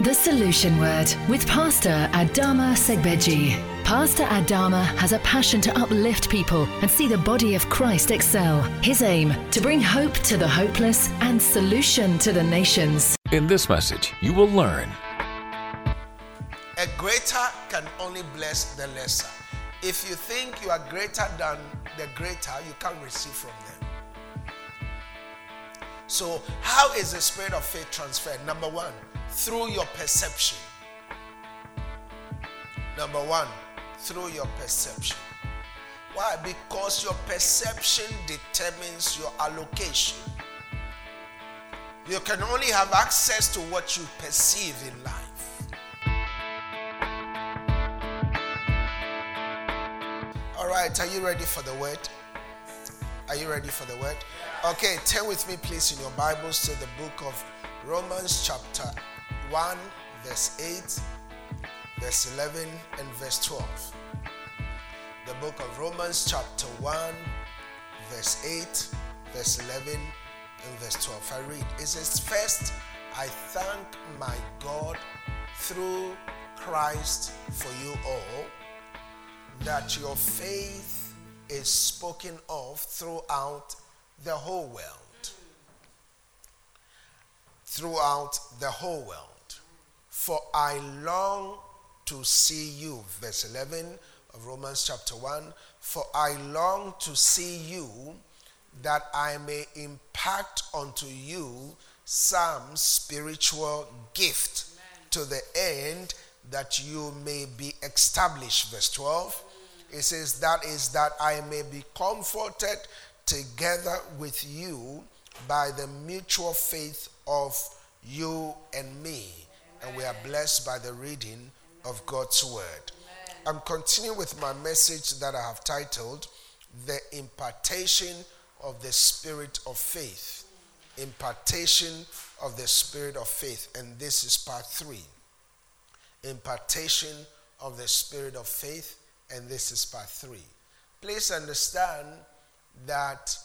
The Solution Word with Pastor Adama Segbedji. Pastor Adama has a passion to uplift people and see the body of Christ excel. His aim, to bring hope to the hopeless and solution to the nations. In this message, you will learn. A greater can only bless the lesser. If you think you are greater than the greater, you can't receive from them. So, how is the spirit of faith transferred? Number one, through your perception. Why? Because your perception determines your allocation. You can only have access to what you perceive in life. All right, are you ready for the word? Okay, turn with me please in your Bibles to the book of Romans chapter 1, verse 8, verse 11, and verse 12. The book of Romans chapter 1, verse 8, verse 11, and verse 12. I read. It says, "First, I thank my God through Christ for you all, that your faith is spoken of throughout the whole world." For I long to see you, verse 11 of Romans chapter 1, for I long to see you, that I may impart unto you some spiritual gift. Amen. To the end that you may be established. Verse 12, it says, that is, that I may be comforted together with you by the mutual faith of you and me. Amen. And we are blessed by the reading. Amen. Of God's word. Amen. I'm continuing with my message that I have titled, The Impartation of the Spirit of Faith. Impartation of the Spirit of Faith. And this is part 3. Impartation of the Spirit of Faith. And this is part 3. Please understand that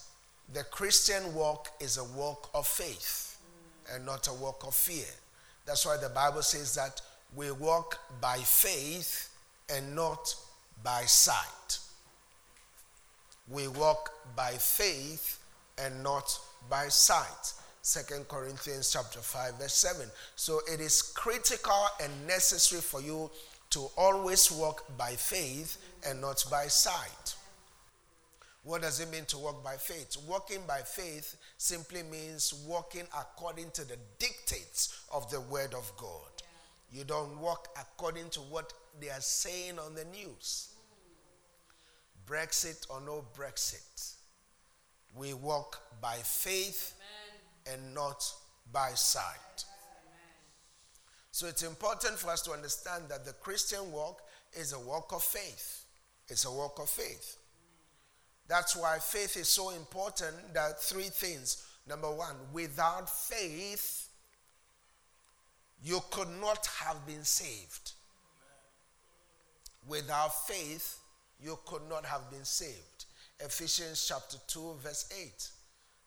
the Christian walk is a walk of faith and not a walk of fear. That's why the Bible says that we walk by faith and not by sight. We walk by faith and not by sight. 2 Corinthians chapter 5 verse 7. So it is critical and necessary for you to always walk by faith and not by sight. What does it mean to walk by faith? Walking by faith simply means walking according to the dictates of the word of God. Yeah. You don't walk according to what they are saying on the news. Brexit or no Brexit. We walk by faith. Amen. And not by sight. Amen. So it's important for us to understand that the Christian walk is a walk of faith. It's a walk of faith. That's why faith is so important. That three things. Number one, without faith, you could not have been saved. Without faith, you could not have been saved. Ephesians chapter 2, verse 8.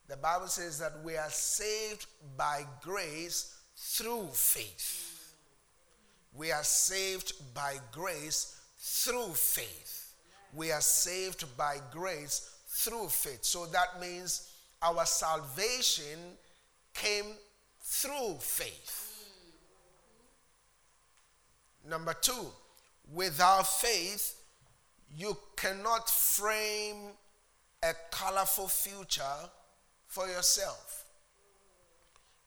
The Bible says that we are saved by grace through faith. We are saved by grace through faith. We are saved by grace through faith. So that means our salvation came through faith. Number two, without faith, you cannot frame a colorful future for yourself.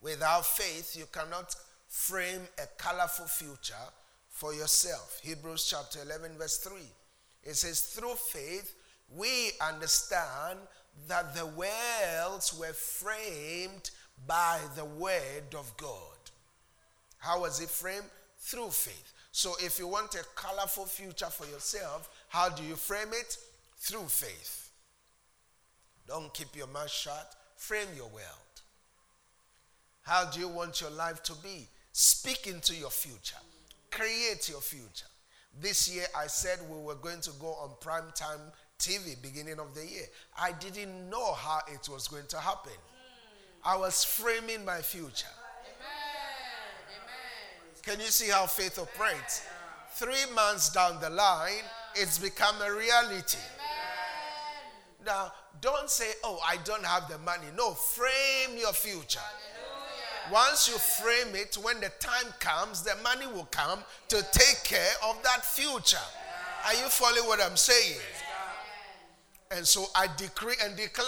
Without faith, you cannot frame a colorful future for yourself. Hebrews chapter 11, verse 3. It says, through faith, we understand that the worlds were framed by the word of God. How was it framed? Through faith. So if you want a colorful future for yourself, how do you frame it? Through faith. Don't keep your mouth shut. Frame your world. How do you want your life to be? Speak into your future. Create your future. This year, I said we were going to go on primetime TV beginning of the year. I didn't know how it was going to happen. I was framing my future. Amen. Can you see how faith operates? 3 months down the line, it's become a reality. Amen. Now, don't say, oh, I don't have the money. No, frame your future. Hallelujah. Once you frame it, when the time comes, the money will come to take care of that future. Amen. Are you following what I'm saying? Amen. And so I decree and declare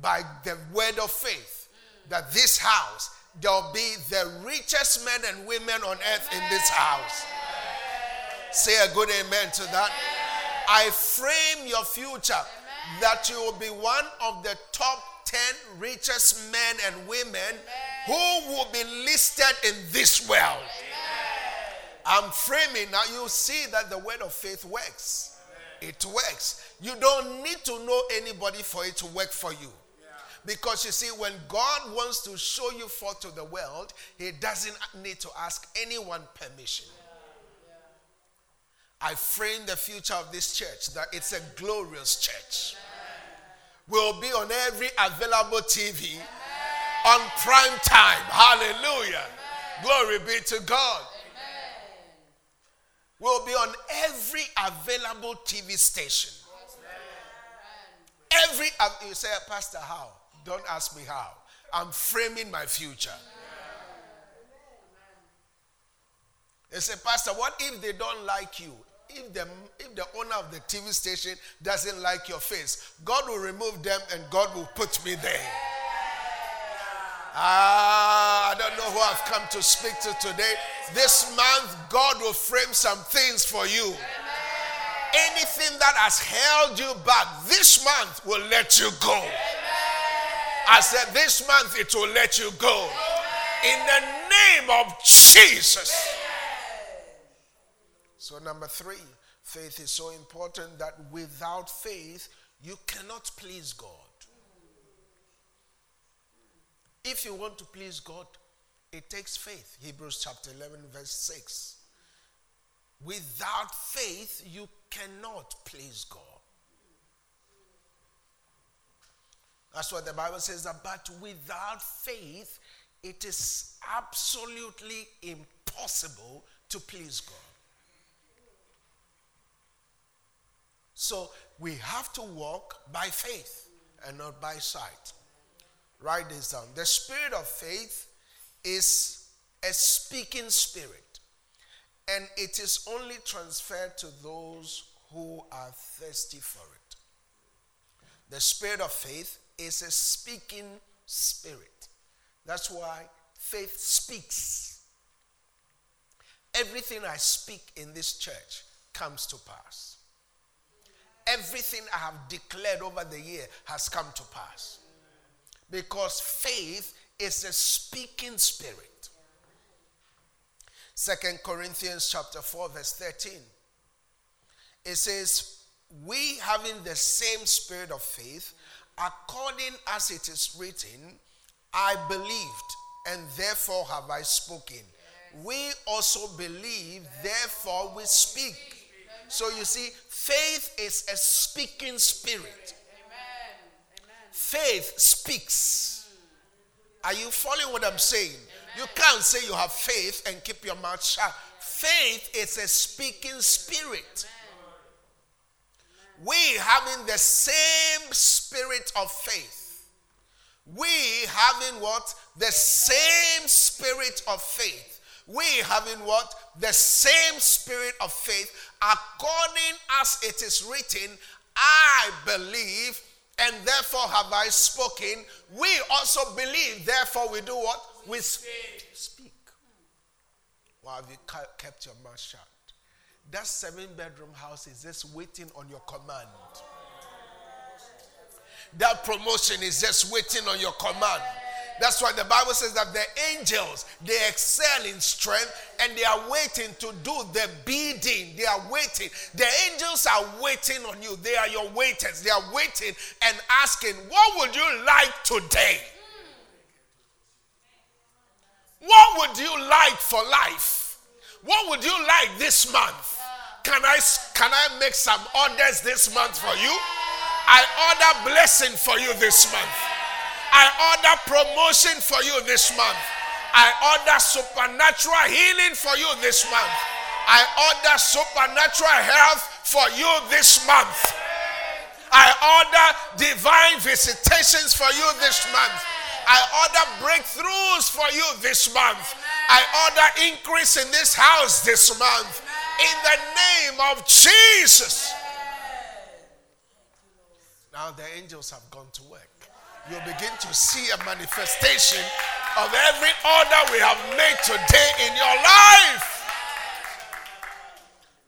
by the word of faith that this house, there'll be the richest men and women on earth in this house. Say a good amen to that. Amen. I frame your future, amen, that you will be one of the top 10 richest men and women, amen, who will be listed in this world. Amen. I'm framing now. You see that the word of faith works. Amen. It works. You don't need to know anybody for it to work for you. Yeah. Because you see, when God wants to show you forth to the world, he doesn't need to ask anyone permission. I frame the future of this church that it's a glorious church. Amen. We'll be on every available TV, amen, on prime time. Hallelujah. Amen. Glory be to God. Amen. We'll be on every available TV station. Amen. You say, Pastor, how? Don't ask me how. I'm framing my future. They say, Pastor, what if they don't like you? If the owner of the TV station doesn't like your face, God will remove them and God will put me there. I don't know who I've come to speak to today. This month, God will frame some things for you. Anything that has held you back, this month will let you go. I said, this month it will let you go. In the name of Jesus. So number 3, faith is so important that without faith, you cannot please God. If you want to please God, it takes faith. Hebrews chapter 11 verse 6. Without faith, you cannot please God. That's what the Bible says, that, but without faith, it is absolutely impossible to please God. So we have to walk by faith and not by sight. Write this down. The spirit of faith is a speaking spirit, and it is only transferred to those who are thirsty for it. The spirit of faith is a speaking spirit. That's why faith speaks. Everything I speak in this church comes to pass. Everything I have declared over the year has come to pass. Because faith is a speaking spirit. 2 Corinthians chapter 4 verse 13. It says, we having the same spirit of faith, according as it is written, I believed and therefore have I spoken. We also believe, therefore we speak. So you see, faith is a speaking spirit. Amen. Amen. Faith speaks. Are you following what I'm saying? Amen. You can't say you have faith and keep your mouth shut. Faith is a speaking spirit. Amen. We having the same spirit of faith. We having what? The same spirit of faith. We having what? The same spirit of faith, according as it is written, I believe and therefore have I spoken. We also believe, therefore we do what? We speak. Why have you kept your mouth shut? That 7-bedroom house is just waiting on your command. That promotion is just waiting on your command. That's why the Bible says that the angels, they excel in strength and they are waiting to do the bidding. They are waiting. The angels are waiting on you. They are your waiters. They are waiting and asking, what would you like today? What would you like for life? What would you like this month? Can I make some orders this month for you? I order blessing for you this month. I order promotion for you this month. I order supernatural healing for you this month. I order supernatural health for you this month. I order divine visitations for you this month. I order breakthroughs for you this month. I order increase in this house this month. In the name of Jesus. Now the angels have gone to work. You'll begin to see a manifestation of every order we have made today in your life.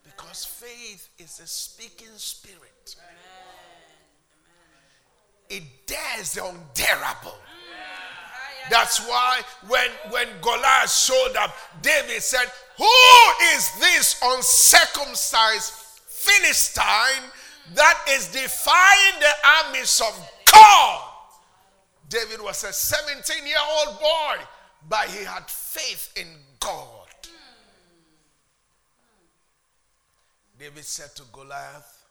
Because faith is a speaking spirit. It dares the undarable. That's why when Goliath showed up, David said, "Who is this uncircumcised Philistine that is defying the armies of God?" David was a 17-year-old boy, but he had faith in God. David said to Goliath,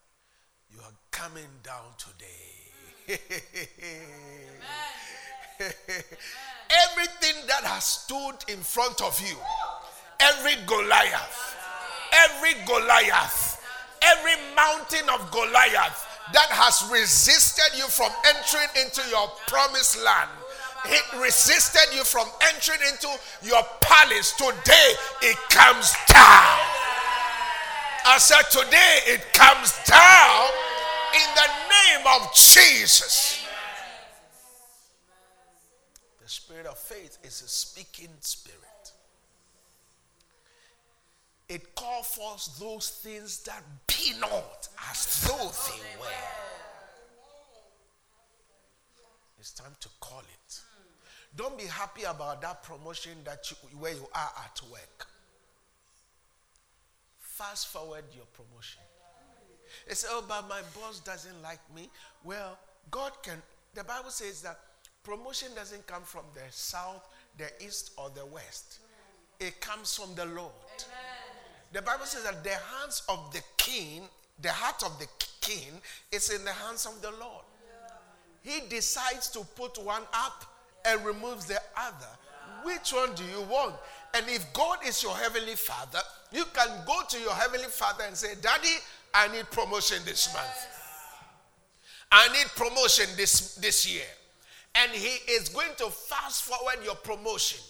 "You are coming down today." Amen. Everything that has stood in front of you, every Goliath, every mountain of Goliath that has resisted you from entering into your promised land, it resisted you from entering into your palace, today it comes down. I said today it comes down in the name of Jesus. The spirit of faith is a speaking spirit. It calls forth those things that be not as though they were. It's time to call it. Don't be happy about that promotion where you are at work. Fast forward your promotion. They say, "Oh, but my boss doesn't like me." Well, God can. The Bible says that promotion doesn't come from the south, the east, or the west. It comes from the Lord. Amen. The Bible says that the hands of the king, the heart of the king, is in the hands of the Lord. Yeah. He decides to put one up and removes the other. Yeah. Which one do you want? And if God is your heavenly father, you can go to your heavenly father and say, "Daddy, I need promotion this month. I need promotion this year." And he is going to fast forward your promotion.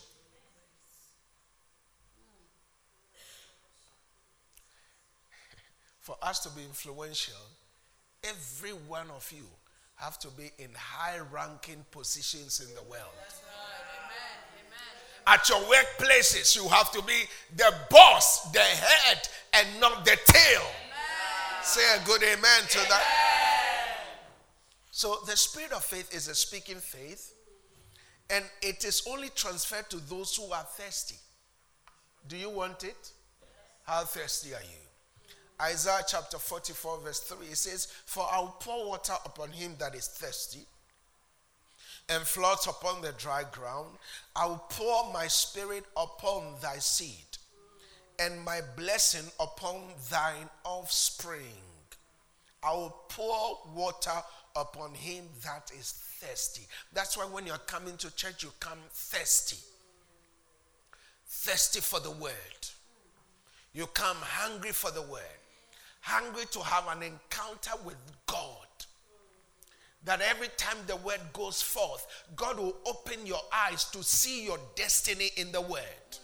For us to be influential, every one of you have to be in high-ranking positions in the world. Amen. At your workplaces, you have to be the boss, the head, and not the tail. Amen. Say a good amen to that. So the spirit of faith is a speaking faith, and it is only transferred to those who are thirsty. Do you want it? How thirsty are you? Isaiah chapter 44 verse 3, it says, "For I will pour water upon him that is thirsty, and floods upon the dry ground. I will pour my spirit upon thy seed, and my blessing upon thine offspring. I will pour water upon him that is thirsty." That's why when you're coming to church, you come thirsty. Thirsty for the word. You come hungry for the word. Hungry to have an encounter with God. That every time the word goes forth, God will open your eyes to see your destiny in the word.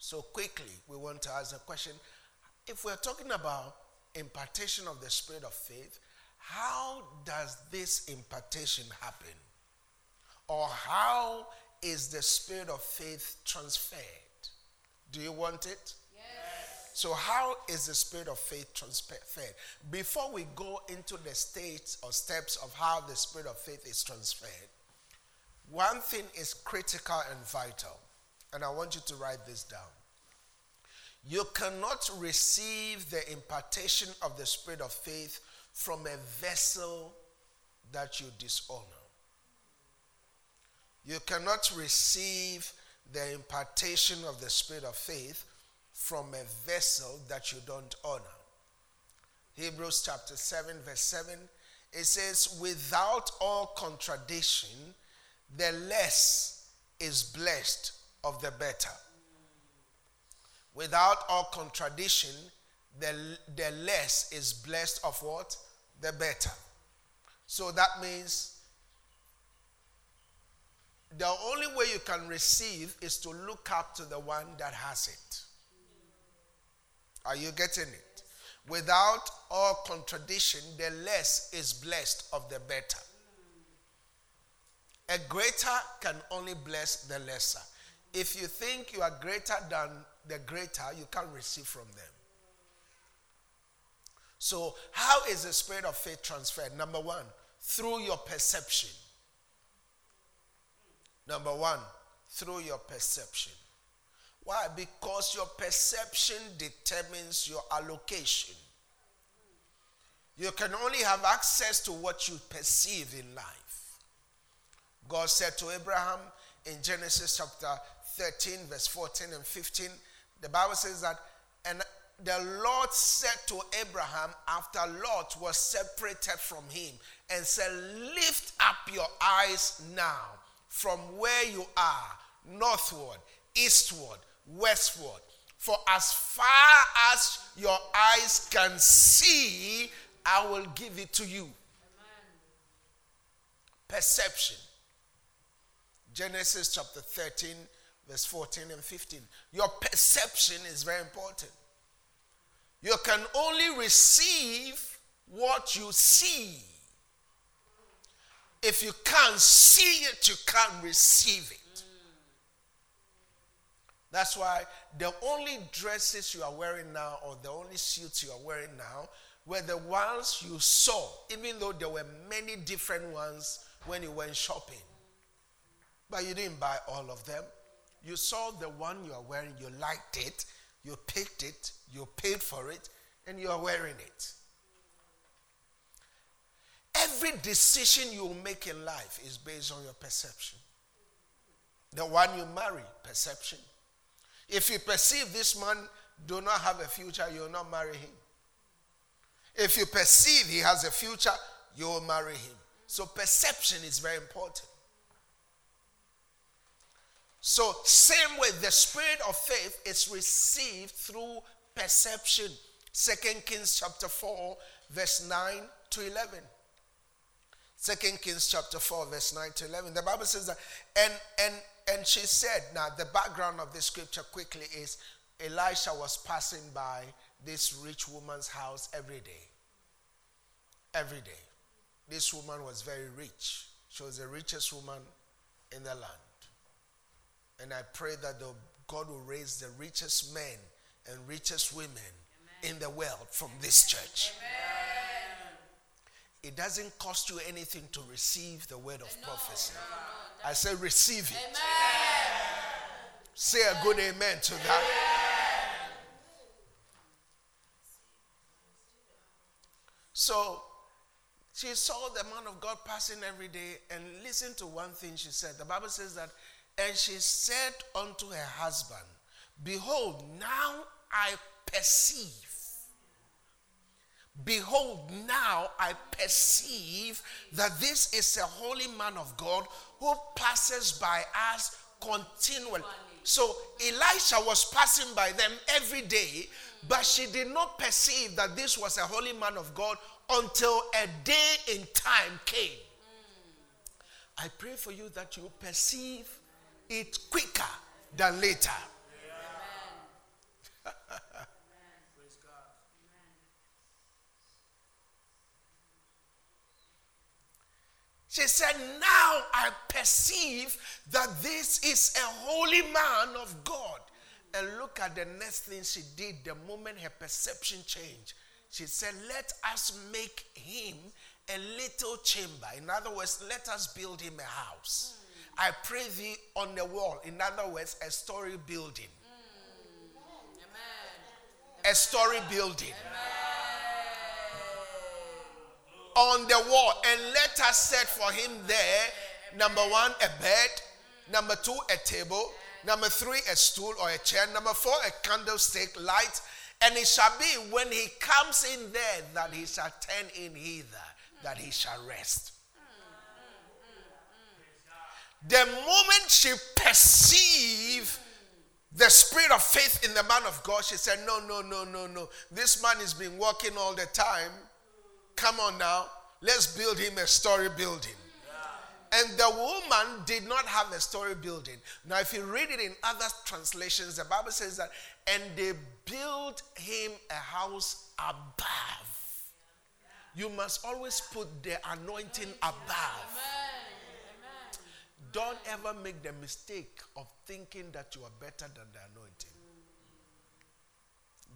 So quickly, we want to ask a question. If we're talking about impartation of the spirit of faith, how does this impartation happen? Or how is the spirit of faith transferred? Do you want it? Yes. So how is the spirit of faith transferred? Before we go into the stages or steps of how the spirit of faith is transferred, one thing is critical and vital. And I want you to write this down. You cannot receive the impartation of the spirit of faith from a vessel that you dishonor. You cannot receive the impartation of the spirit of faith from a vessel that you don't honor. Hebrews chapter 7 verse 7, it says, "Without all contradiction, the less is blessed of the better. Without all contradiction, the less is blessed of what? The better. So that means the only way you can receive is to look up to the one that has it. Are you getting it? Without all contradiction, the less is blessed of the better. A greater can only bless the lesser. If you think you are greater than the greater, you can't receive from them. So, how is the spirit of faith transferred? Number one, through your perception. Number one, through your perception. Why? Because your perception determines your allocation. You can only have access to what you perceive in life. God said to Abraham in Genesis chapter 13, verse 14 and 15, the Bible says that, and the Lord said to Abraham, after Lot was separated from him, and said, lift up your eyes now from where you are, northward, eastward, westward. For as far as your eyes can see, I will give it to you. Amen. Perception. Genesis chapter 13, verse 14 and 15. Your perception is very important. You can only receive what you see. If you can't see it, you can't receive it. That's why the only dresses you are wearing now, or the only suits you are wearing now, were the ones you saw, even though there were many different ones when you went shopping. But you didn't buy all of them. You saw the one you are wearing, you liked it, you picked it, you paid for it, and you are wearing it. Every decision you make in life is based on your perception. The one you marry, perception. If you perceive this man do not have a future, you will not marry him. If you perceive he has a future, you will marry him. So perception is very important. So same way, the spirit of faith is received through perception. 2 Kings chapter 4, verse 9 to 11. 2 Kings chapter 4, verse 9 to 11. The Bible says that, and she said, now the background of this scripture quickly is, Elisha was passing by this rich woman's house every day. Every day. This woman was very rich. She was the richest woman in the land. And I pray that God will raise the richest men and richest women, amen, in the world from this church. Amen. It doesn't cost you anything to receive the word of prophecy. No. I say receive it. Amen. Say a good amen to that. Amen. So she saw the man of God passing every day, and listen to one thing she said. The Bible says that, and she said unto her husband, behold, now I perceive. Behold, now I perceive that this is a holy man of God who passes by us continually. So Elisha was passing by them every day, but she did not perceive that this was a holy man of God until a day in time came. I pray for you that you perceive it quicker than later. Yeah. Praise God. She said, now I perceive that this is a holy man of God. And look at the next thing she did the moment her perception changed. She said, let us make him a little chamber. In other words, let us build him a house. I pray thee on the wall. In other words, a story building. Mm. Amen. A story building. Amen. On the wall. And let us set for him there, number one, a bed. Number two, a table. Number three, a stool or a chair. Number four, a candlestick, light. And it shall be when he comes in there that he shall turn in hither, that he shall rest. The moment she perceived the spirit of faith in the man of God, she said, no. This man has been working all the time. Come on now. Let's build him a story building. Yeah. And the woman did not have a story building. Now, if you read it in other translations, the Bible says that, and they built him a house above. You must always put the anointing above. Amen. Don't ever make the mistake of thinking that you are better than the anointing.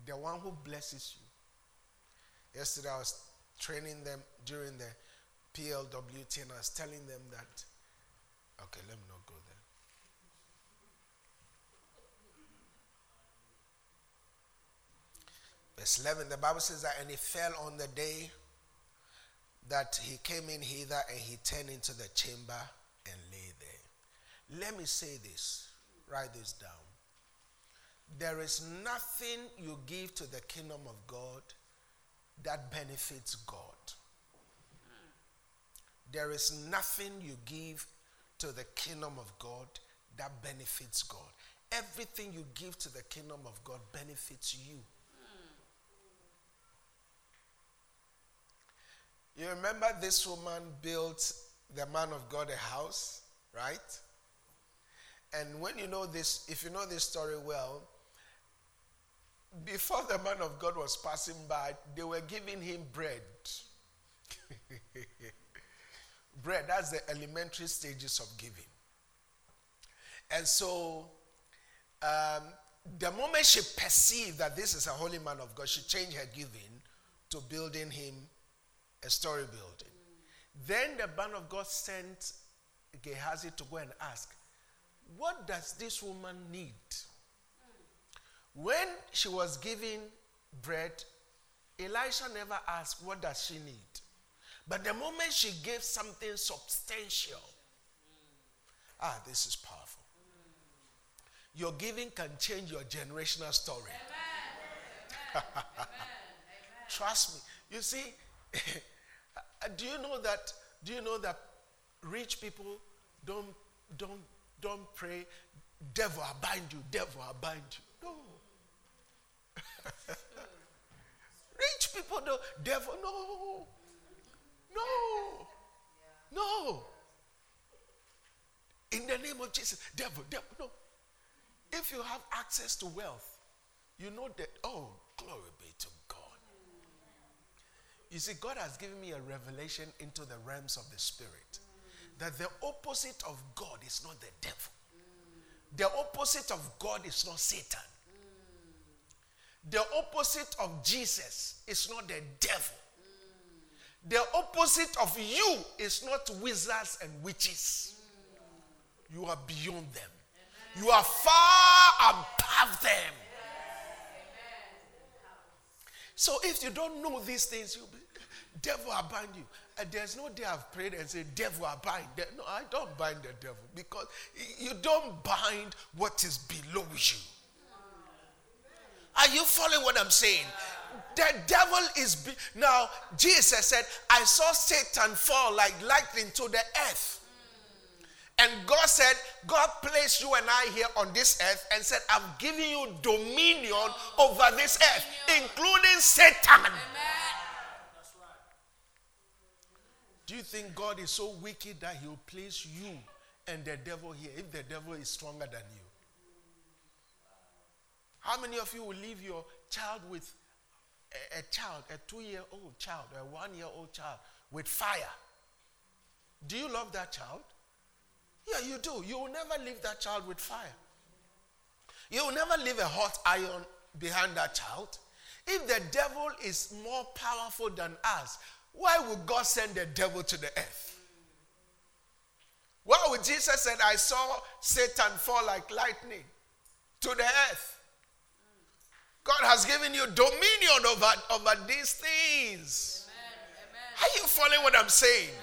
The one who blesses you. Yesterday I was training them during the PLWT, and I was telling them that, okay, let me not go there. Verse 11, the Bible says that, and it fell on the day that he came in hither, and he turned into the chamber and lay there. Let me say this. Write this down. There is nothing you give to the kingdom of God that benefits God. There is nothing you give to the kingdom of God that benefits God. Everything you give to the kingdom of God benefits you. You remember this woman built the man of God a house, right? And when you know this, if you know this story well, before the man of God was passing by, they were giving him bread. Bread, that's the elementary stages of giving. And so, the moment she perceived that this is a holy man of God, she changed her giving to building him a story building. Then the man of God sent Gehazi to go and ask, what does this woman need? When she was given bread, Elisha never asked, what does she need? But the moment she gave something substantial, this is powerful. Your giving can change your generational story. Amen. Amen. Trust me. You see, do you know that rich people don't pray, devil I bind you, devil I bind you. No. Rich people don't, devil, no. In the name of Jesus, devil, no. If you have access to wealth, you know that, oh, glory be to God. You see, God has given me a revelation into the realms of the spirit. That the opposite of God is not the devil. The opposite of God is not Satan. The opposite of Jesus is not the devil. The opposite of you is not wizards and witches. You are beyond them. You are far above them. So if you don't know these things, you'll be, devil, I bind you. And there's no day I've prayed and said, devil, I bind. No, I don't bind the devil, because you don't bind what is below you. Are you following what I'm saying? The devil is, now Jesus said, I saw Satan fall like lightning to the earth. And God said, God placed you and I here on this earth and said, I've given you dominion over this earth, including Satan. Amen. Do you think God is so wicked that he'll place you and the devil here if the devil is stronger than you? How many of you will leave your child with a 2-year-old child, a 1-year-old child with fire? Do you love that child? Yeah, you do. You will never leave that child with fire. You will never leave a hot iron behind that child. If the devil is more powerful than us, why would God send the devil to the earth? Why would Jesus say, I saw Satan fall like lightning to the earth? God has given you dominion over these things. Amen. Are you following what I'm saying? Amen.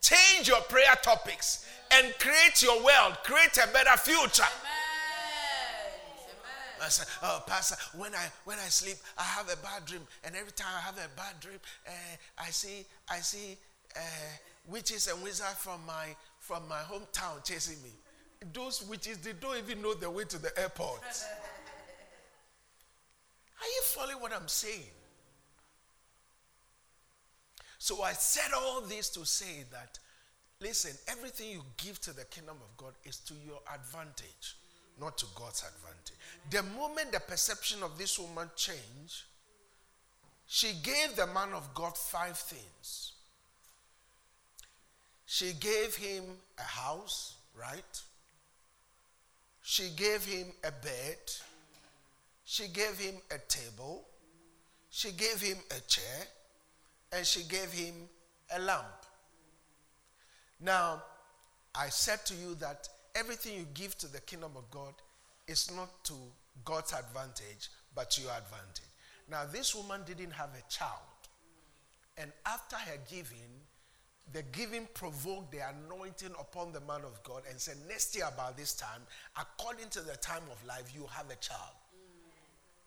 Change your prayer topics. And create your world. Create a better future. Amen. I said, oh, Pastor, when I sleep, I have a bad dream. And every time I have a bad dream, I see witches and wizards from my from my hometown chasing me. Those witches, they don't even know the way to the airport. Are you following what I'm saying? So I said all this to say that, listen, everything you give to the kingdom of God is to your advantage, not to God's advantage. The moment the perception of this woman changed, she gave the man of God 5 things. She gave him a house, right? She gave him a bed. She gave him a table. She gave him a chair. And she gave him a lamp. Now, I said to you that everything you give to the kingdom of God is not to God's advantage, but to your advantage. Now, this woman didn't have a child. And after her giving, the giving provoked the anointing upon the man of God and said, next year about this time, according to the time of life, you have a child.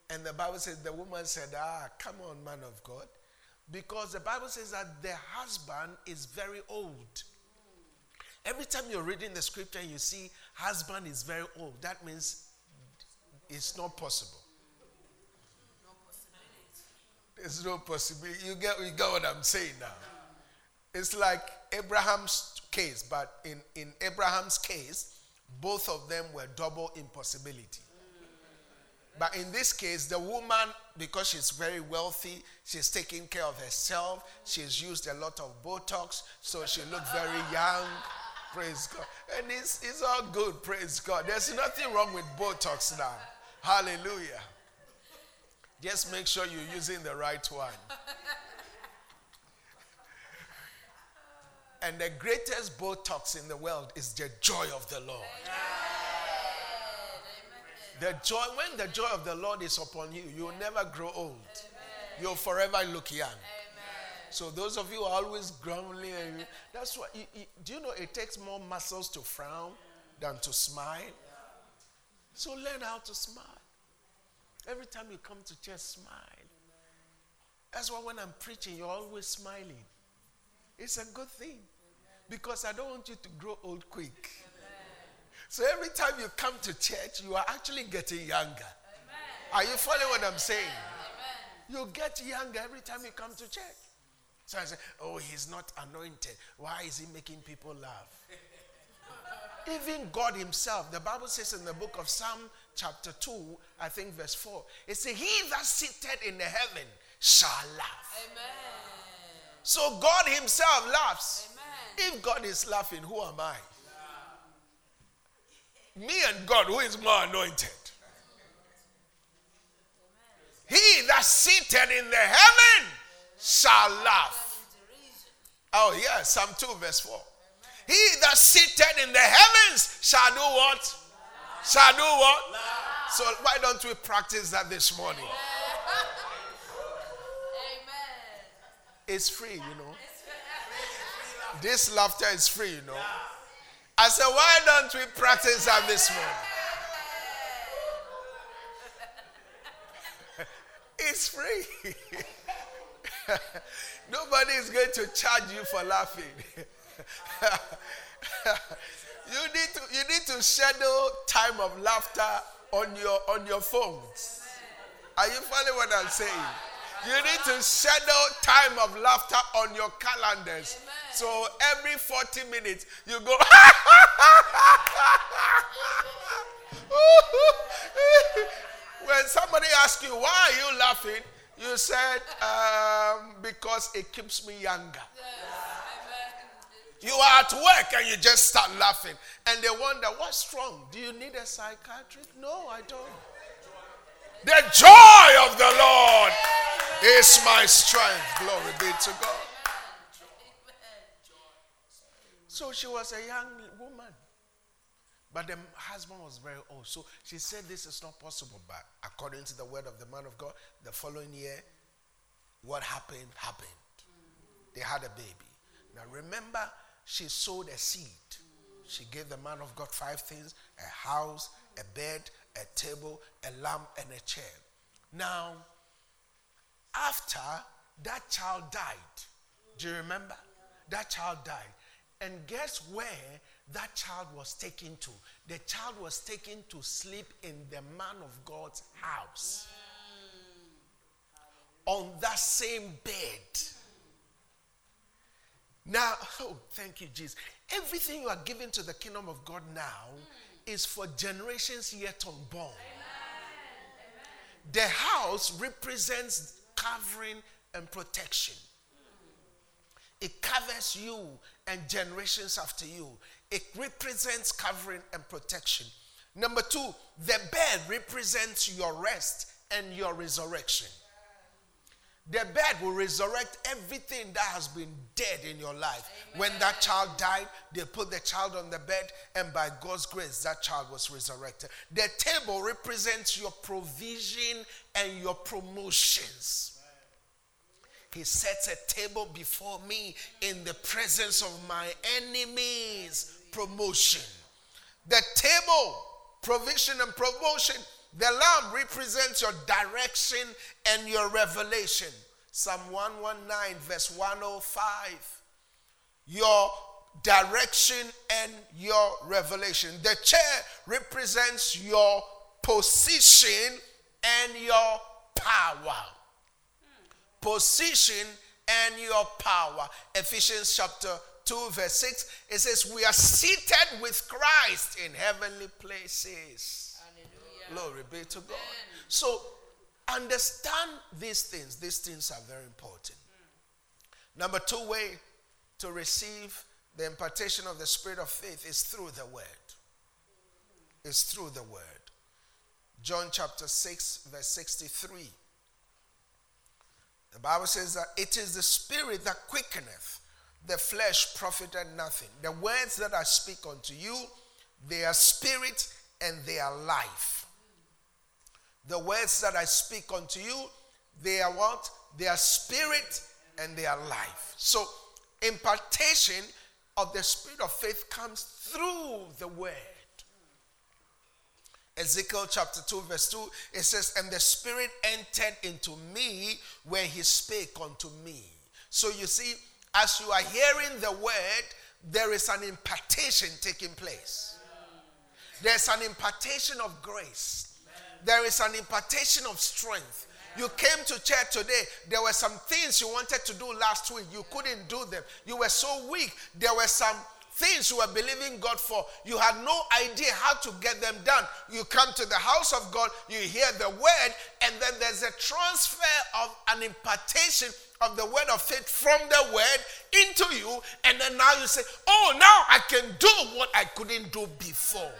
And the Bible says, the woman said, come on, man of God. Because the Bible says that the husband is very old. Every time you're reading the scripture and you see husband is very old, that means it's not possible. There's no possibility. You get what I'm saying now. It's like Abraham's case, but in Abraham's case, both of them were double impossibility. But in this case, the woman, because she's very wealthy, she's taking care of herself. She's used a lot of Botox, so she looked very young. Praise God. And it's all good, praise God. There's nothing wrong with Botox now. Hallelujah. Just make sure you're using the right one. And the greatest Botox in the world is the joy of the Lord. The joy, when the joy of the Lord is upon you, you'll never grow old. Amen. You'll forever look young. Amen. So those of you who are always grumbling, that's what. Do you know it takes more muscles to frown than to smile? So learn how to smile. Every time you come to church, smile. That's why when I'm preaching, you're always smiling. It's a good thing because I don't want you to grow old quick. So every time you come to church, you are actually getting younger. Amen. Are you following what I'm saying? Amen. You get younger every time you come to church. So I say, oh, he's not anointed. Why is he making people laugh? Even God himself, the Bible says in the book of Psalm chapter 2, I think verse 4, it says, he that sitteth in the heaven shall laugh. Amen. So God himself laughs. Amen. If God is laughing, who am I? Me and God, who is more anointed? He that sitteth in the heaven shall laugh. Oh, yeah, Psalm 2, verse 4. He that sitteth in the heavens shall do what? Shall do what? So why don't we practice that this morning? It's free, you know. This laughter is free, you know. I said, why don't we practice that this morning? It's free. Nobody is going to charge you for laughing. You need to schedule time of laughter on your phones. Are you following what I'm saying? You need to schedule time of laughter on your calendars. So every 40 minutes, you go, when somebody asks you, why are you laughing? You said, because it keeps me younger. You are at work and you just start laughing. And they wonder, what's wrong? Do you need a psychiatrist? No, I don't. The joy of the Lord is my strength. Glory be to God. So she was a young woman. But the husband was very old. So she said this is not possible. But according to the word of the man of God, the following year, what happened, happened. They had a baby. Now remember, she sowed a seed. She gave the man of God 5 things, a house, a bed, a table, a lamp, and a chair. Now, after that child died, do you remember? That child died. And guess where that child was taken to? The child was taken to sleep in the man of God's house. On that same bed. Now, oh, thank you, Jesus. Everything you are giving to the kingdom of God now is for generations yet unborn. Amen. Amen. The house represents covering and protection. It covers you and generations after you. It represents covering and protection. Number two, the bed represents your rest and your resurrection. The bed will resurrect everything that has been dead in your life. Amen. When that child died, they put the child on the bed, and by God's grace, that child was resurrected. The table represents your provision and your promotions. He sets a table before me in the presence of my enemies. Promotion. The table, provision and promotion. The lamb represents your direction and your revelation. Psalm 119 verse 105. Your direction and your revelation. The chair represents your position and your power. Position and your power. Ephesians chapter 2 verse 6. It says we are seated with Christ in heavenly places. Hallelujah. Glory be to God. Amen. So understand these things. These things are very important. Number two way to receive the impartation of the spirit of faith is through the word. It's through the word. John chapter 6 verse 63. The Bible says that it is the spirit that quickeneth, the flesh profiteth nothing. The words that I speak unto you, they are spirit and they are life. The words that I speak unto you, they are what? They are spirit and they are life. So impartation of the spirit of faith comes through the word. Ezekiel chapter 2 verse 2, it says, and the spirit entered into me when he spake unto me. So you see, as you are hearing the word, there is an impartation taking place. There's an impartation of grace. There is an impartation of strength. You came to church today. There were some things you wanted to do last week. You couldn't do them. You were so weak. There were some things you were believing God for, you had no idea how to get them done. You come to the house of God, you hear the word, and then there's a transfer of an impartation of the word of faith from the word into you, and then now you say, oh, now I can do what I couldn't do before. Amen.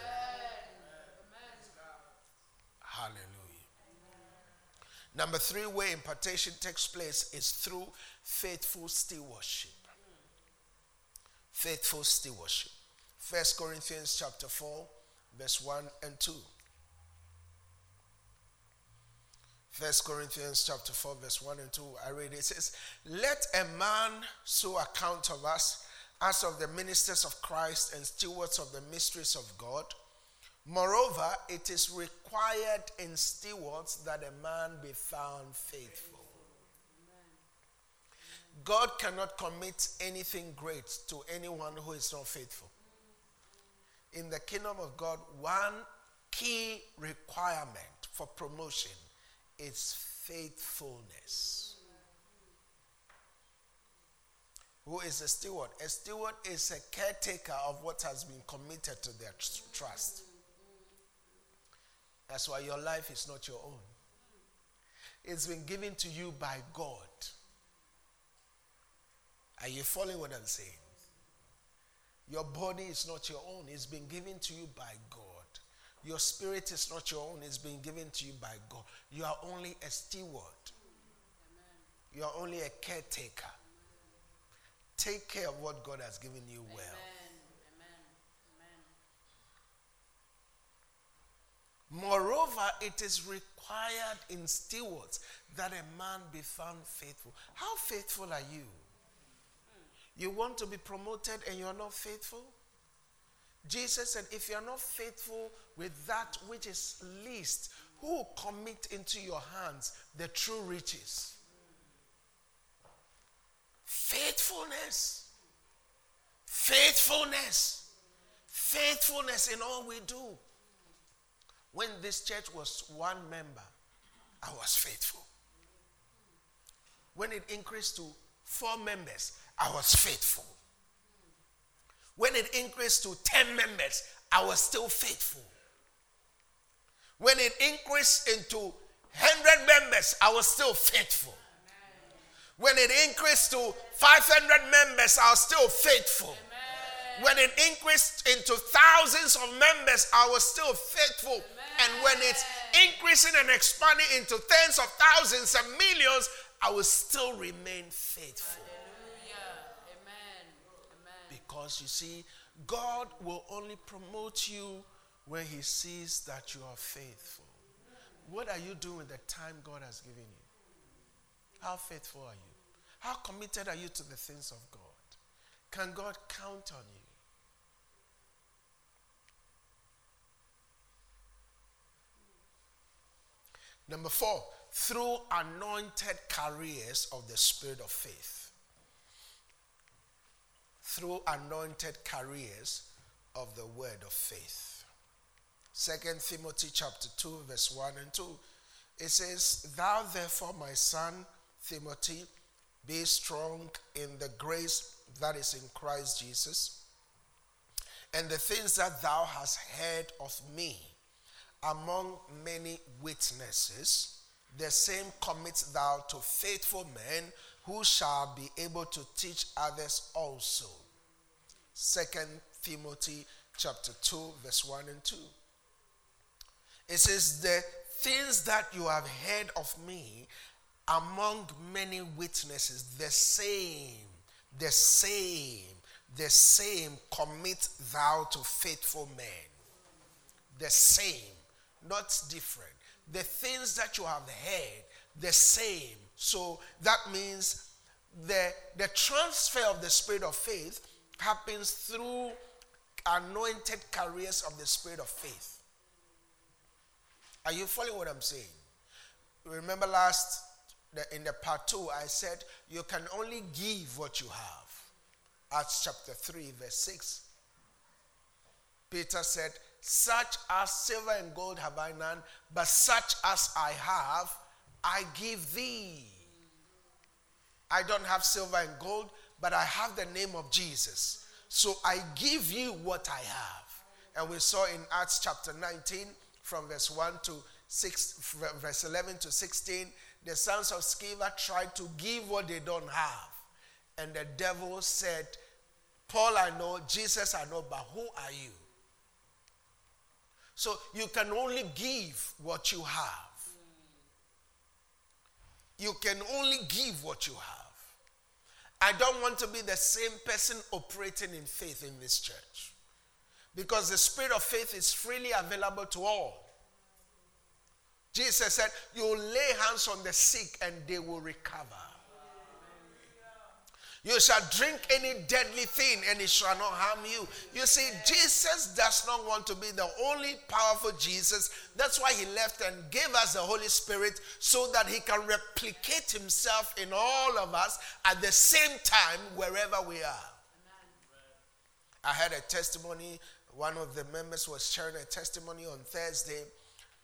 Hallelujah. Amen. Number three way impartation takes place is through faithful stewardship. Faithful stewardship. 1 Corinthians chapter 4, verse 1 and 2. 1 Corinthians chapter 4, verse 1 and 2. I read it. It says, let a man so account of us as of the ministers of Christ and stewards of the mysteries of God. Moreover, it is required in stewards that a man be found faithful. God cannot commit anything great to anyone who is not faithful. In the kingdom of God, one key requirement for promotion is faithfulness. Who is a steward? A steward is a caretaker of what has been committed to their trust. That's why your life is not your own. It's been given to you by God. Are you following what I'm saying? Your body is not your own. It's been given to you by God. Your spirit is not your own. It's been given to you by God. You are only a steward. You are only a caretaker. Take care of what God has given you well. Moreover, it is required in stewards that a man be found faithful. How faithful are you? You want to be promoted and you're not faithful? Jesus said, if you're not faithful with that which is least, who will commit into your hands the true riches? Faithfulness. Faithfulness. Faithfulness in all we do. When this church was one member, I was faithful. When it increased to 4 members, I was faithful. When it increased to 10 members, I was still faithful. When it increased into 100 members, I was still faithful. When it increased to 500 members, I was still faithful. When it increased into thousands of members, I was still faithful. And when it's increasing and expanding into tens of thousands and millions, I will still remain faithful. Hallelujah. Amen. Because you see, God will only promote you when He sees that you are faithful. What are you doing with the time God has given you? How faithful are you? How committed are you to the things of God? Can God count on you? Number 4, through anointed carriers of the spirit of faith. Through anointed carriers of the word of faith. 2 Timothy 2:1-2. It says, "Thou therefore, my son Timothy, be strong in the grace that is in Christ Jesus, and the things that thou hast heard of me among many witnesses, the same commit thou to faithful men who shall be able to teach others also." 2 Timothy 2:1-2. It says, "The things that you have heard of me among many witnesses, the same commit thou to faithful men." The same, not different. The things that you have heard, the same. So that means the transfer of the spirit of faith happens through anointed carriers of the spirit of faith. Are you following what I'm saying? Remember in the part 2, I said you can only give what you have. Acts chapter 3:6. Peter said, "Such as silver and gold have I none, but such as I have, I give thee. I don't have silver and gold, but I have the name of Jesus. So I give you what I have." And we saw in Acts chapter 19 from verse 11 to 16, the sons of Sceva tried to give what they don't have. And the devil said, "Paul I know, Jesus I know, but who are you?" So you can only give what you have. You can only give what you have. I don't want to be the same person operating in faith in this church, because the spirit of faith is freely available to all. Jesus said, "You will lay hands on the sick and they will recover. You shall drink any deadly thing and it shall not harm you." You see, Jesus does not want to be the only powerful Jesus. That's why He left and gave us the Holy Spirit, so that He can replicate Himself in all of us at the same time wherever we are. I had a testimony. One of the members was sharing a testimony on Thursday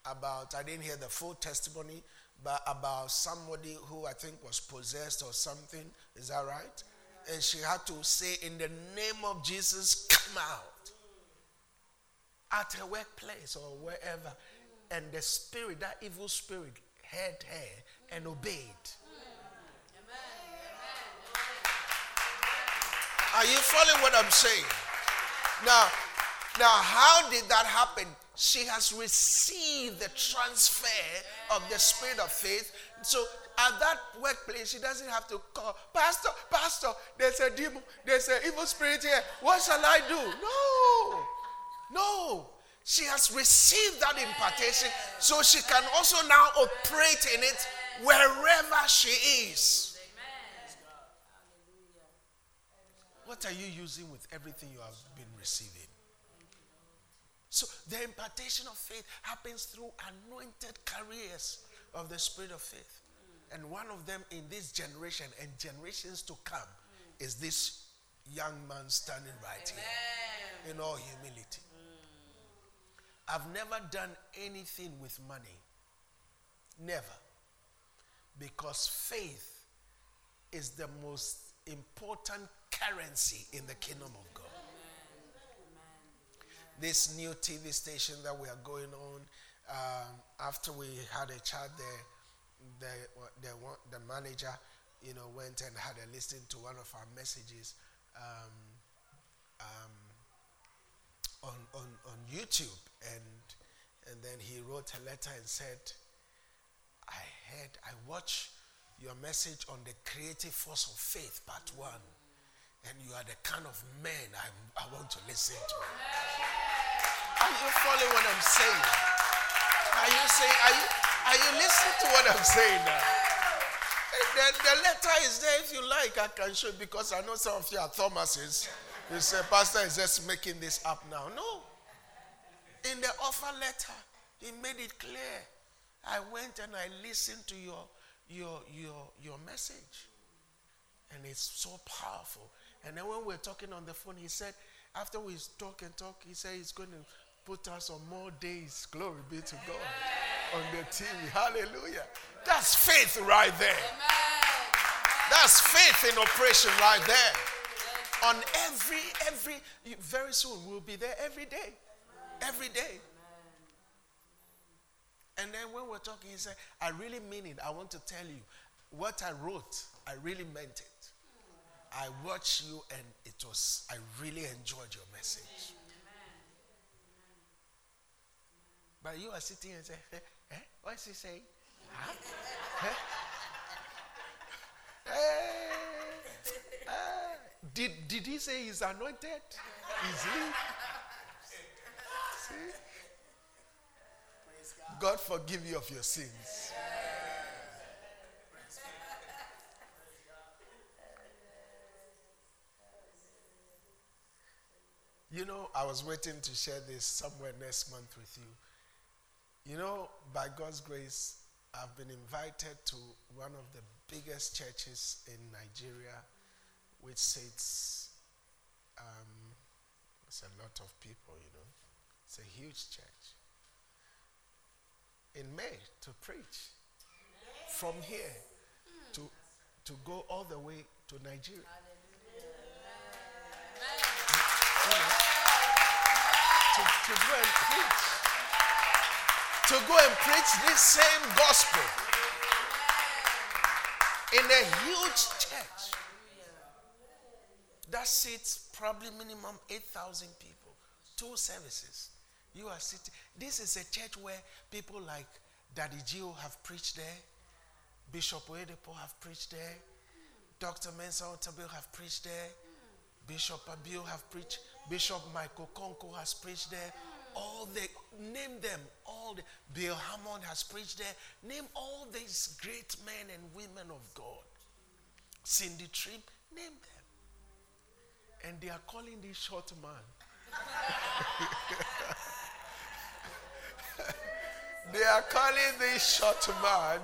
about, I didn't hear the full testimony, but about somebody who I think was possessed or something. Is that right? And she had to say, "In the name of Jesus, come out," at her workplace or wherever. And the spirit, that evil spirit, heard her and obeyed. Are you following what I'm saying? Now, how did that happen? She has received the transfer of the spirit of faith. So at that workplace, she doesn't have to call, Pastor, there's a demon, there's an evil spirit here. What shall I do? No. She has received that impartation, so she can also now operate in it wherever she is. What are you using with everything you have been receiving? So the impartation of faith happens through anointed carriers of the spirit of faith. And one of them in this generation and generations to come is this young man standing right Amen. Here in all humility. I've never done anything with money. Never. Because faith is the most important currency in the kingdom of God. Amen. This new TV station that we are going on, after we had a chat there, the manager, you know, went and had a listen to one of our messages on YouTube, and then he wrote a letter and said, I watch your message on the creative force of faith, part one, and you are the kind of man I want to listen to. Are you following what I'm saying? Are you listening to what I'm saying now? The letter is there if you like. I can show you because I know some of you are Thomases. You say, Pastor is just making this up now. No. In the offer letter, he made it clear. I went and I listened to your message. And it's so powerful. And then when we were talking on the phone, he said, after we talk, he said he's going to put us on more days. Glory be to God. Amen. On the TV. Hallelujah. Amen. That's faith right there. Amen. That's faith in operation right there. On every, very soon we'll be there every day. Amen. Every day. And then when we're talking, he said, I really mean it. I want to tell you what I wrote, I really meant it. I watched you and I really enjoyed your message. Amen. But you are sitting and saying, eh? What is he saying? Huh? Did he say he's anointed? Is he? See? God forgive you of your sins. Yes. You know, I was waiting to share this somewhere next month with you. You know, by God's grace, I've been invited to one of the biggest churches in Nigeria, which seats it's a lot of people, you know. It's a huge church. In May to preach from here to go all the way to Nigeria. You know, to go and preach. To go and preach this same gospel in a huge church that seats probably minimum 8,000 people, 2 services. You are sitting. This is a church where people like Daddy Gio have preached there. Bishop Oyedepo have preached there. Dr. Mensah Otabil have preached there. Bishop Abiola have preached. Bishop Michael Konko has preached there. Bill Hammond has preached there. Name all these great men and women of God. Cindy Tripp, name them. And they are calling this short man. They are calling this short man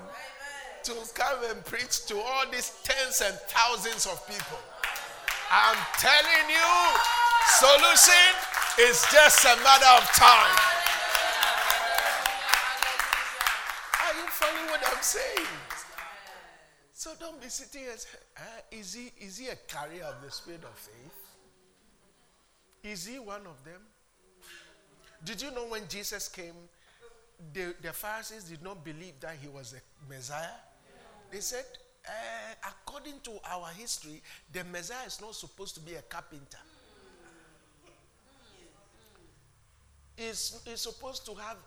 to come and preach to all these tens and thousands of people. I'm telling you, solution is just a matter of time. Are you following what I'm saying? So don't be sitting and saying, is he a carrier of the spirit of faith? Is he one of them? Did you know when Jesus came, the Pharisees did not believe that he was the Messiah? They said, according to our history, the Messiah is not supposed to be a carpenter. He's supposed to have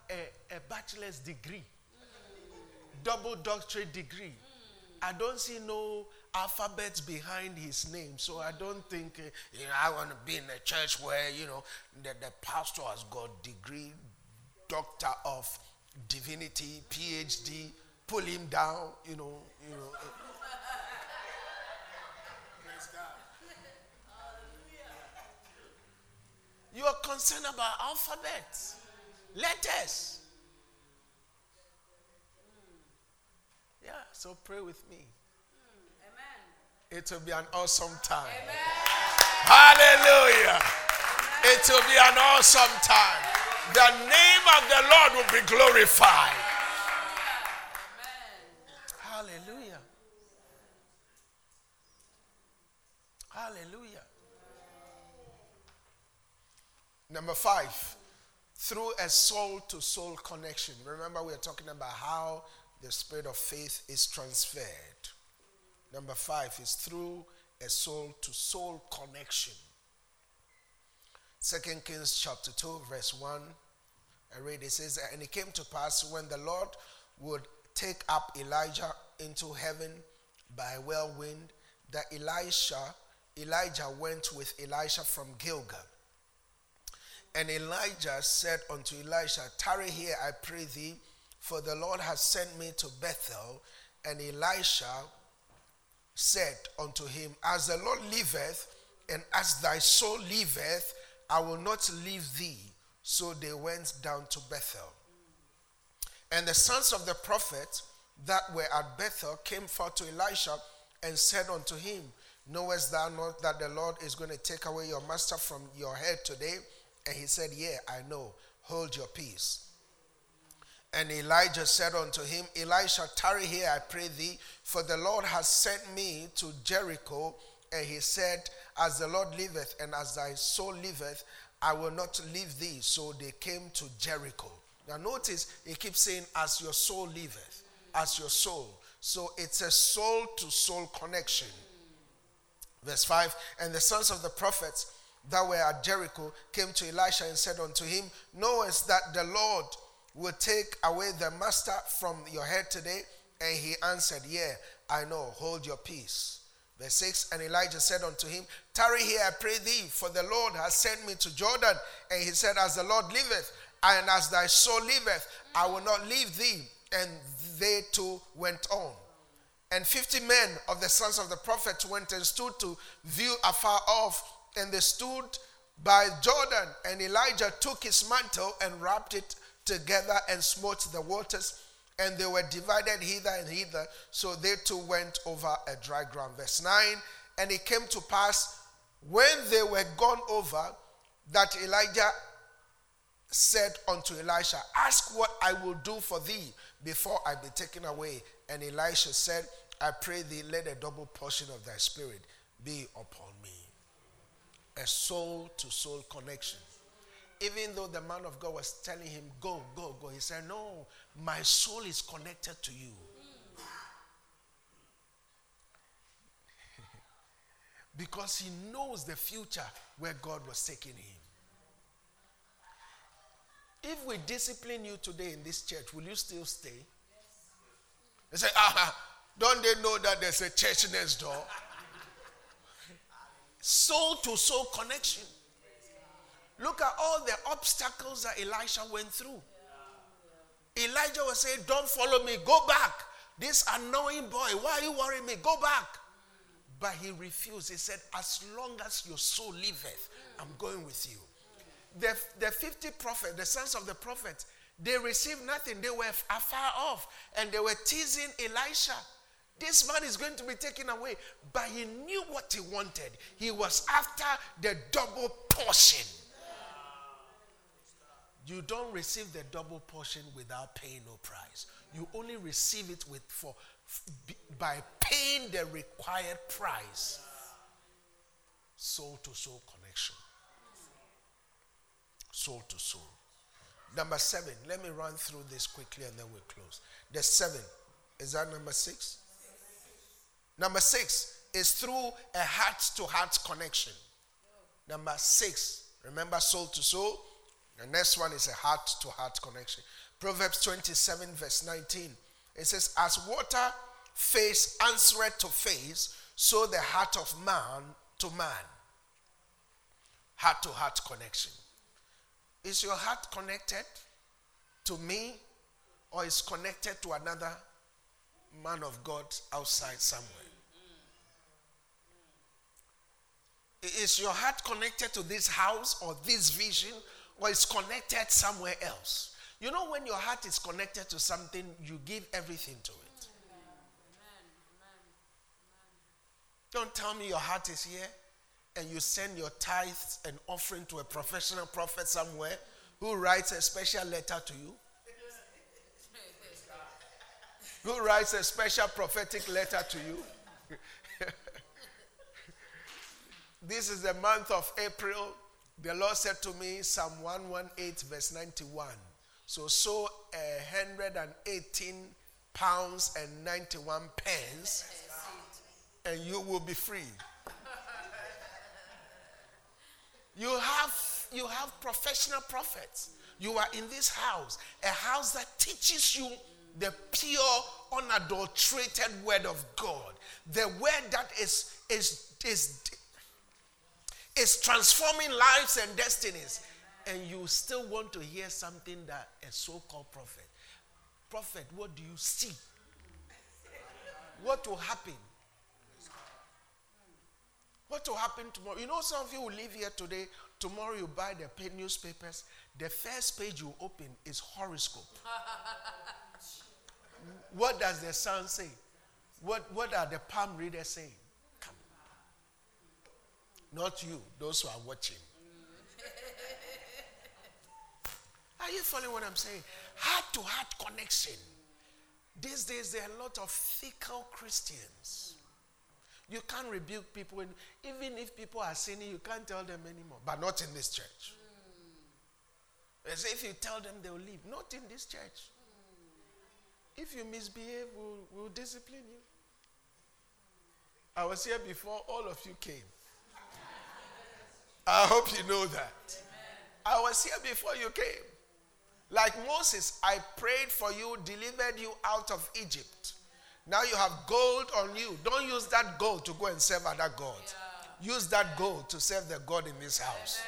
a bachelor's degree, double doctorate degree. I don't see no alphabets behind his name, so I don't think I want to be in a church where the pastor has got degree, doctor of divinity, PhD. Pull him down, you know. Praise God. You are concerned about alphabets, letters. Yeah, so pray with me. Amen. It will be an awesome time. Amen. Hallelujah. It will be an awesome time. The name of the Lord will be glorified. Hallelujah. Hallelujah. Number 5, through a soul-to-soul connection. Remember, we are talking about how the spirit of faith is transferred. Number 5 is through a soul-to-soul connection. 2 Kings chapter 2, verse 1. I read, it says, and it came to pass when the Lord would take up Elijah into heaven by a whirlwind, that Elijah went with Elisha from Gilgal. And Elijah said unto Elisha, tarry here, I pray thee, for the Lord has sent me to Bethel. And Elisha said unto him, as the Lord liveth, and as thy soul liveth, I will not leave thee. So they went down to Bethel. And the sons of the prophet that were at Bethel came forth to Elisha and said unto him, knowest thou not that the Lord is going to take away your master from your head today? And he said, yea, I know. Hold your peace. And Elijah said unto him, Elisha, tarry here, I pray thee, for the Lord has sent me to Jericho. And he said, as the Lord liveth, and as thy soul liveth, I will not leave thee. So they came to Jericho. Now notice, he keeps saying, as your soul liveth, as your soul. So it's a soul-to-soul connection. Verse 5, and the sons of the prophets that were at Jericho came to Elisha and said unto him, knowest that the Lord will take away the master from your head today? And he answered, yea, I know, hold your peace. Verse 6, and Elijah said unto him, tarry here, I pray thee, for the Lord has sent me to Jordan. And he said, as the Lord liveth, and as thy soul liveth, I will not leave thee. And they too went on. And 50 men of the sons of the prophets went and stood to view afar off, and they stood by Jordan. And Elijah took his mantle and wrapped it together and smote the waters, and they were divided hither and hither. So they too went over a dry ground. Verse 9, and it came to pass when they were gone over, that Elijah said unto Elisha, ask what I will do for thee before I be taken away. And Elisha said, I pray thee, let a double portion of thy spirit be upon me. A soul-to-soul connection. Even though the man of God was telling him, go, go, go, he said, no, my soul is connected to you. Because he knows the future where God was taking him. If we discipline you today in this church, will you still stay? They say, don't they know that there's a church next door? Soul to soul connection. Look at all the obstacles that Elisha went through. Elijah was saying, don't follow me, go back. This annoying boy, why are you worrying me? Go back. But he refused. He said, as long as your soul liveth, I'm going with you. The 50 prophets, the sons of the prophets, they received nothing. They were afar off. And they were teasing Elisha. This man is going to be taken away. But he knew what he wanted. He was after the double portion. You don't receive the double portion without paying no price. You only receive it by paying the required price. Soul to soul connection. Soul to soul. Number 7. Let me run through this quickly and then we'll close. The 7. Is that number 6? Number 6 is through a heart-to-heart connection. Number 6. Remember soul to soul. The next one is a heart-to-heart connection. Proverbs 27 verse 19. It says, as water face answereth to face, so the heart of man to man. Heart-to-heart connection. Is your heart connected to me, or is connected to another man of God outside somewhere? Is your heart connected to this house or this vision, or is connected somewhere else? You know, when your heart is connected to something, you give everything to it. Don't tell me your heart is here and you send your tithes and offering to a professional prophet somewhere who writes a special letter to you? Who writes a special prophetic letter to you? This is the month of April. The Lord said to me, Psalm 118 verse 91. So sow 118 pounds and 91 pence and you will be free. You have professional prophets. You are in this house, a house that teaches you the pure, unadulterated word of God. The word that is transforming lives and destinies. And you still want to hear something that a so-called prophet. Prophet, what do you see? What will happen? What will happen tomorrow? You know, some of you will leave here today. Tomorrow you buy the newspapers. The first page you open is horoscope. What does the sun say? What are the palm readers saying? Come. Not you, those who are watching. Are you following what I'm saying? Heart-to-heart connection. These days there are a lot of fickle Christians. You can't rebuke people. Even if people are sinning, you can't tell them anymore. But not in this church. As if you tell them, they'll leave. Not in this church. If you misbehave, we'll discipline you. I was here before all of you came. I hope you know that. I was here before you came. Like Moses, I prayed for you, delivered you out of Egypt. Now you have gold on you. Don't use that gold to go and serve other gods. Yeah. Use that gold to serve the God in this house.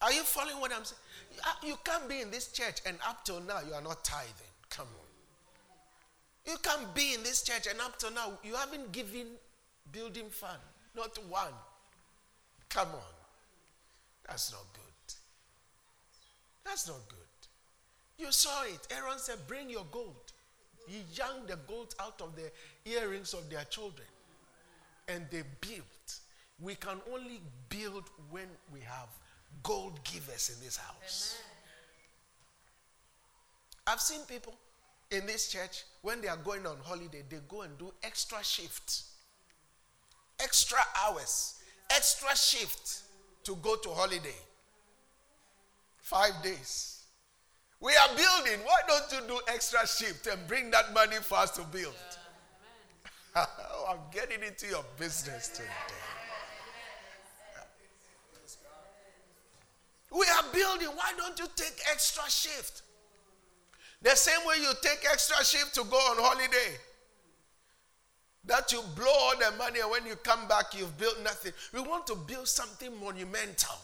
Amen. Amen. Are you following what I'm saying? You can't be in this church and up till now you are not tithing. Come on. You can't be in this church and up till now you haven't given building fund. Not one. Come on. That's not good. That's not good. You saw it. Aaron said, bring your gold. He yanked the gold out of the earrings of their children. And they built. We can only build when we have gold givers in this house. Amen. I've seen people in this church, when they are going on holiday, they go and do extra shift. Extra hours. Extra shift to go to holiday. 5 days. We are building. Why don't you do extra shift and bring that money for us to build? Yeah, oh, I'm getting into your business today. We are building. Why don't you take extra shift? The same way you take extra shift to go on holiday. That you blow all the money and when you come back, you've built nothing. We want to build something monumental.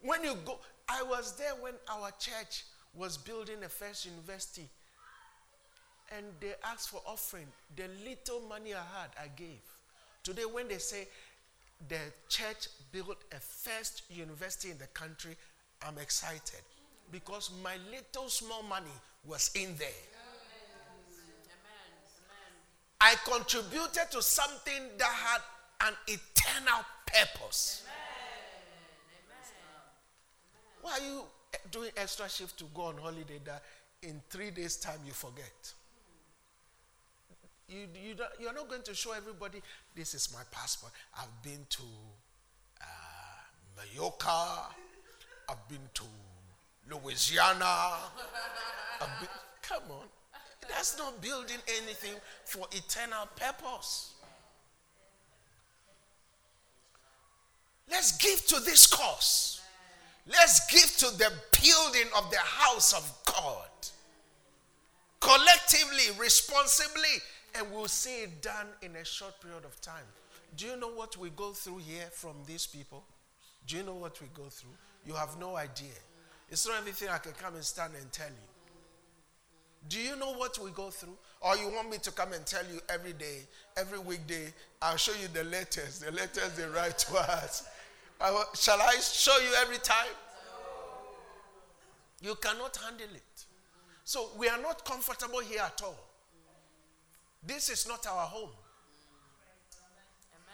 When you go, I was there when our church was building the first university and they asked for offering. The little money I had, I gave. Today when they say the church built a first university in the country, I'm excited because my little small money was in there. Amen. I contributed to something that had an eternal purpose. Amen. Why are you doing extra shift to go on holiday that in 3 days' time you forget? You're not going to show everybody, this is my passport. I've been to Mallorca. I've been to Louisiana. Come on. That's not building anything for eternal purpose. Let's give to this cause. Let's give to the building of the house of God. Collectively, responsibly, and we'll see it done in a short period of time. Do you know what we go through here from these people? Do you know what we go through? You have no idea. It's not everything I can come and stand and tell you. Do you know what we go through? Or you want me to come and tell you every day, every weekday, I'll show you the letters they write to us. Shall I show you every time? No. You cannot handle it. So we are not comfortable here at all. This is not our home.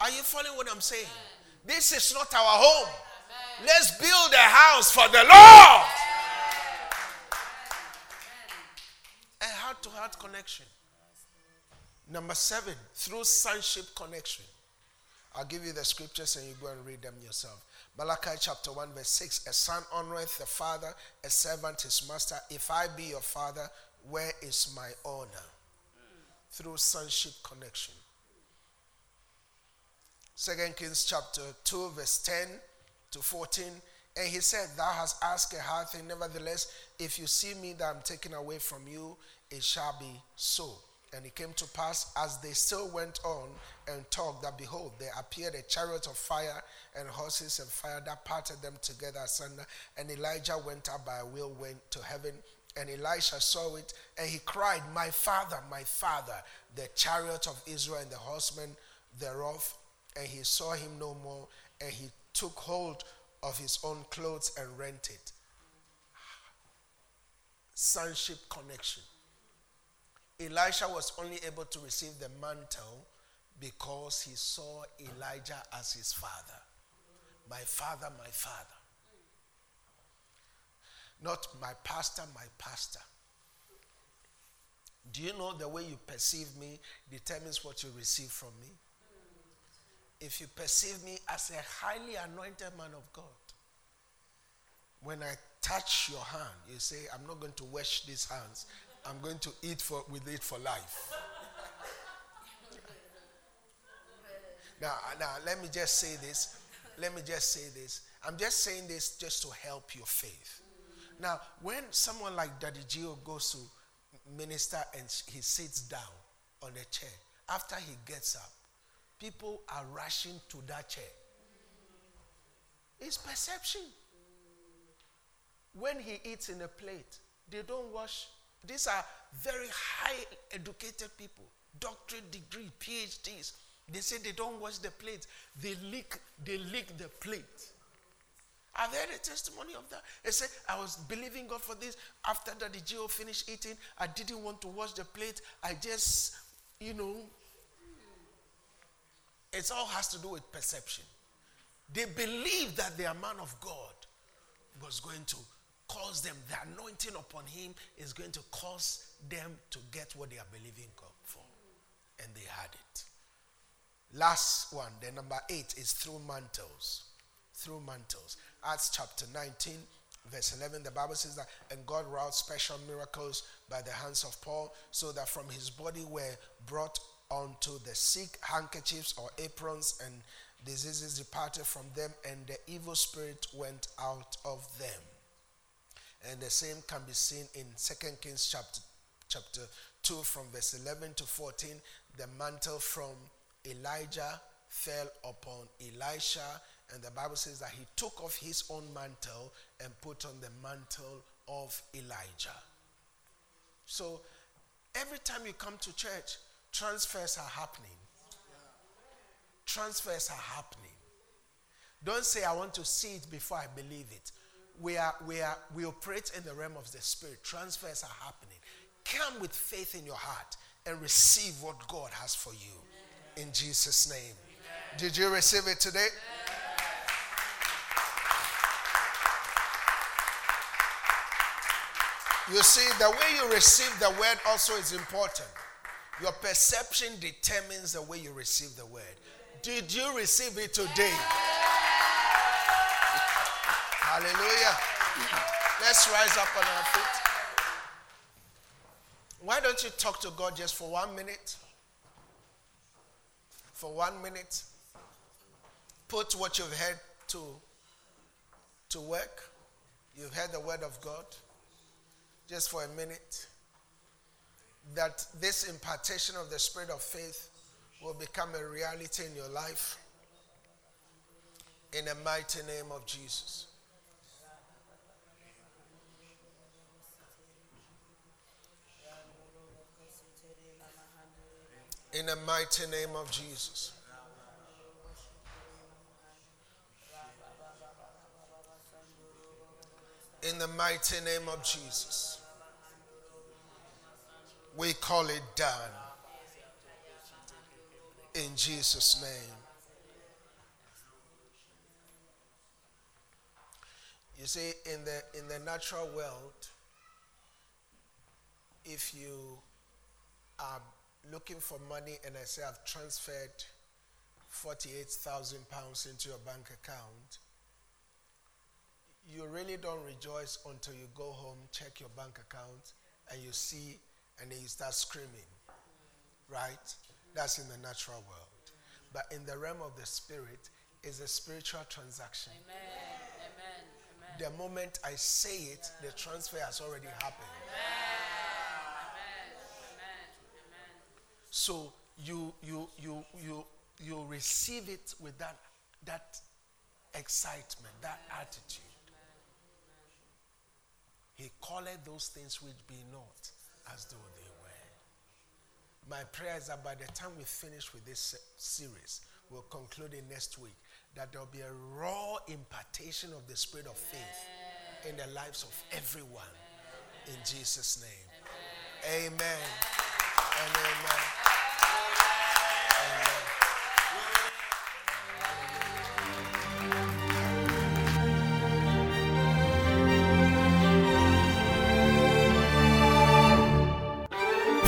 Are you following what I'm saying? Amen. This is not our home. Amen. Let's build a house for the Lord. Amen. A heart-to-heart connection. Number 7, through sonship connection. I'll give you the scriptures and you go and read them yourself. Malachi chapter 1 verse 6. A son honoreth the father, a servant his master. If I be your father, where is my honor? Through sonship connection. 2 Kings chapter 2 verse 10 to 14. And he said, thou hast asked a hard thing. Nevertheless, if you see me that I'm taken away from you, it shall be so. And it came to pass, as they still went on and talked, that behold, there appeared a chariot of fire and horses and fire that parted them together asunder. And Elijah went up by a wheel, went to heaven. And Elisha saw it, and he cried, my father, the chariot of Israel and the horsemen thereof. And he saw him no more, and he took hold of his own clothes and rent it. Sonship connection. Elisha was only able to receive the mantle because he saw Elijah as his father. My father, my father. Not my pastor, my pastor. Do you know the way you perceive me determines what you receive from me? If you perceive me as a highly anointed man of God, when I touch your hand, you say, I'm not going to wash these hands. I'm going to eat with it for life. Now, let me just say this. I'm just saying this just to help your faith. Now, when someone like Daddy Gio goes to minister and he sits down on a chair, after he gets up, people are rushing to that chair. It's perception. When he eats in a plate, they don't wash. These are very high educated people, doctorate degree, PhDs. They say they don't wash the plates. They lick the plate. I've heard a testimony of that. They say, I was believing God for this. After that, the Gio finished eating, I didn't want to wash the plate. I just, it all has to do with perception. They believe that their man of God was going to cause them, the anointing upon him is going to cause them to get what they are believing God for. And they had it. Last one, the number 8 is through mantles. Through mantles. Acts chapter 19, verse 11, the Bible says that, and God wrought special miracles by the hands of Paul, so that from his body were brought unto the sick handkerchiefs or aprons, and diseases departed from them, and the evil spirit went out of them. And the same can be seen in 2 Kings chapter 2 from verse 11 to 14. The mantle from Elijah fell upon Elisha. And the Bible says that he took off his own mantle and put on the mantle of Elijah. So every time you come to church, transfers are happening. Transfers are happening. Don't say, I want to see it before I believe it. We operate in the realm of the spirit. Transfers are happening. Come with faith in your heart and receive what God has for you. Amen. In Jesus' name. Amen. Did you receive it today? Amen. You see, the way you receive the word also is important. Your perception determines the way you receive the word. Did you receive it today? Amen. Hallelujah. Let's rise up on our feet. Why don't you talk to God just for 1 minute? For 1 minute. Put what you've heard to work. You've heard the word of God. Just for a minute. That this impartation of the spirit of faith will become a reality in your life. In the mighty name of Jesus. In the mighty name of Jesus. In the mighty name of Jesus. We call it done. In Jesus' name. You see, in the natural world, if you are looking for money and I say I've transferred £48,000 into your bank account, you really don't rejoice until you go home, check your bank account, and you see, and then you start screaming, right? That's in the natural world. But in the realm of the spirit, it's a spiritual transaction. Amen. The moment I say it, the transfer has already happened. Amen. So you receive it with that excitement, that attitude. He calleth those things which be not as though they were. My prayer is that by the time we finish with this series, we'll conclude in next week, that there'll be a raw impartation of the spirit of faith in the lives of everyone. In Jesus' name. Amen. And amen.